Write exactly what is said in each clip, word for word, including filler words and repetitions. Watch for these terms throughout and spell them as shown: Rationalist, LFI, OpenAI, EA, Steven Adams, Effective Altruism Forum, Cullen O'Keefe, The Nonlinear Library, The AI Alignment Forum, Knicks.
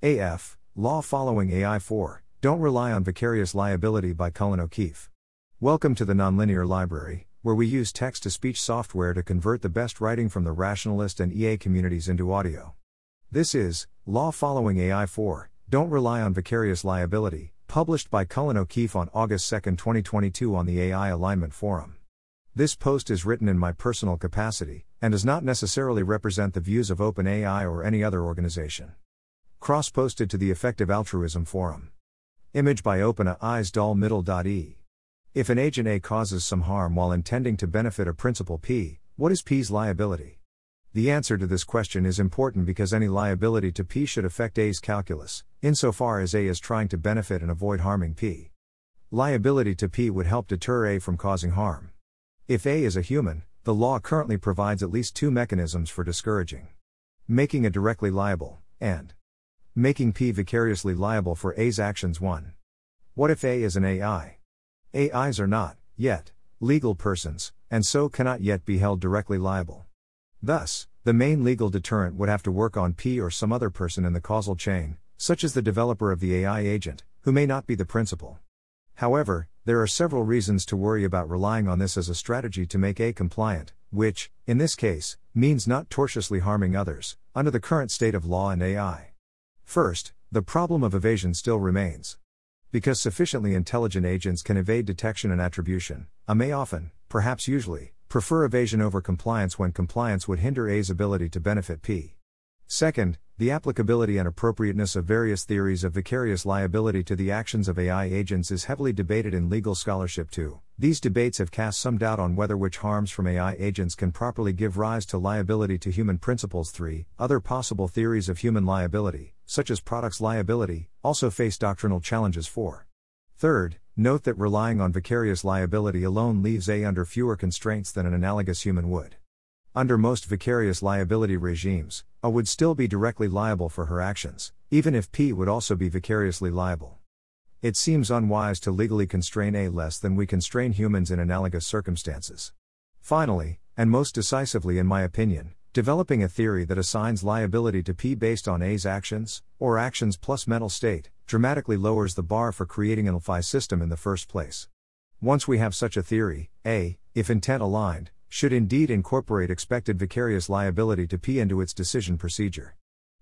A F, Law Following A I four, Don't Rely on Vicarious Liability by Cullen O'Keefe. Welcome to the Nonlinear Library, where we use text-to-speech software to convert the best writing from the rationalist and E A communities into audio. This is, Law Following A I four, Don't Rely on Vicarious Liability, published by Cullen O'Keefe on August second, twenty twenty-two on the A I Alignment Forum. This post is written in my personal capacity, and does not necessarily represent the views of OpenAI or any other organization. Cross-posted to the Effective Altruism Forum. Image by OpenAI's D A L L E. If an agent A causes some harm while intending to benefit a principal P, what is P's liability? The answer to this question is important because any liability to P should affect A's calculus, insofar as A is trying to benefit and avoid harming P. Liability to P would help deter A from causing harm. If A is a human, the law currently provides at least two mechanisms for discouraging: making A directly liable, and making P vicariously liable for A's actions. one. What if A is an A I? A Is are not, yet, legal persons, and so cannot yet be held directly liable. Thus, the main legal deterrent would have to work on P or some other person in the causal chain, such as the developer of the A I agent, who may not be the principal. However, there are several reasons to worry about relying on this as a strategy to make A compliant, which, in this case, means not tortiously harming others, under the current state of law and A I. First, the problem of evasion still remains. Because sufficiently intelligent agents can evade detection and attribution, A may often, perhaps usually, prefer evasion over compliance when compliance would hinder A's ability to benefit P. Second, the applicability and appropriateness of various theories of vicarious liability to the actions of A I agents is heavily debated in legal scholarship too. These debates have cast some doubt on whether which harms from A I agents can properly give rise to liability to human principles. three. Other possible theories of human liability, such as products liability, also face doctrinal challenges. four. Third, note that relying on vicarious liability alone leaves A under fewer constraints than an analogous human would. Under most vicarious liability regimes, A would still be directly liable for her actions, even if P would also be vicariously liable. It seems unwise to legally constrain A less than we constrain humans in analogous circumstances. Finally, and most decisively in my opinion, developing a theory that assigns liability to P based on A's actions, or actions plus mental state, dramatically lowers the bar for creating an L F I system in the first place. Once we have such a theory, A, if intent aligned, should indeed incorporate expected vicarious liability to P into its decision procedure.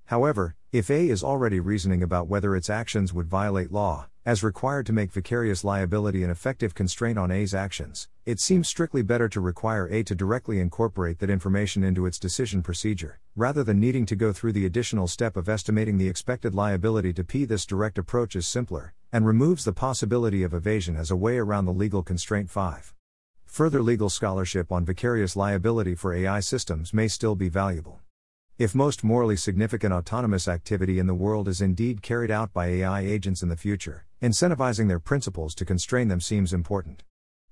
However, if A is already reasoning about whether its actions would violate law, as required to make vicarious liability an effective constraint on A's actions, it seems strictly better to require A to directly incorporate that information into its decision procedure, rather than needing to go through the additional step of estimating the expected liability to P. This direct approach is simpler, and removes the possibility of evasion as a way around the legal constraint. five. Further legal scholarship on vicarious liability for A I systems may still be valuable. If most morally significant autonomous activity in the world is indeed carried out by A I agents in the future, incentivizing their principals to constrain them seems important.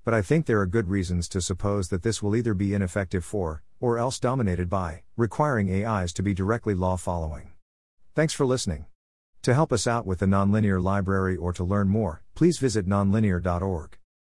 But I think there are good reasons to suppose that this will either be ineffective for, or else dominated by, requiring A Is to be directly law-following. Thanks for listening. To help us out with the Nonlinear Library or to learn more, please visit nonlinear dot org.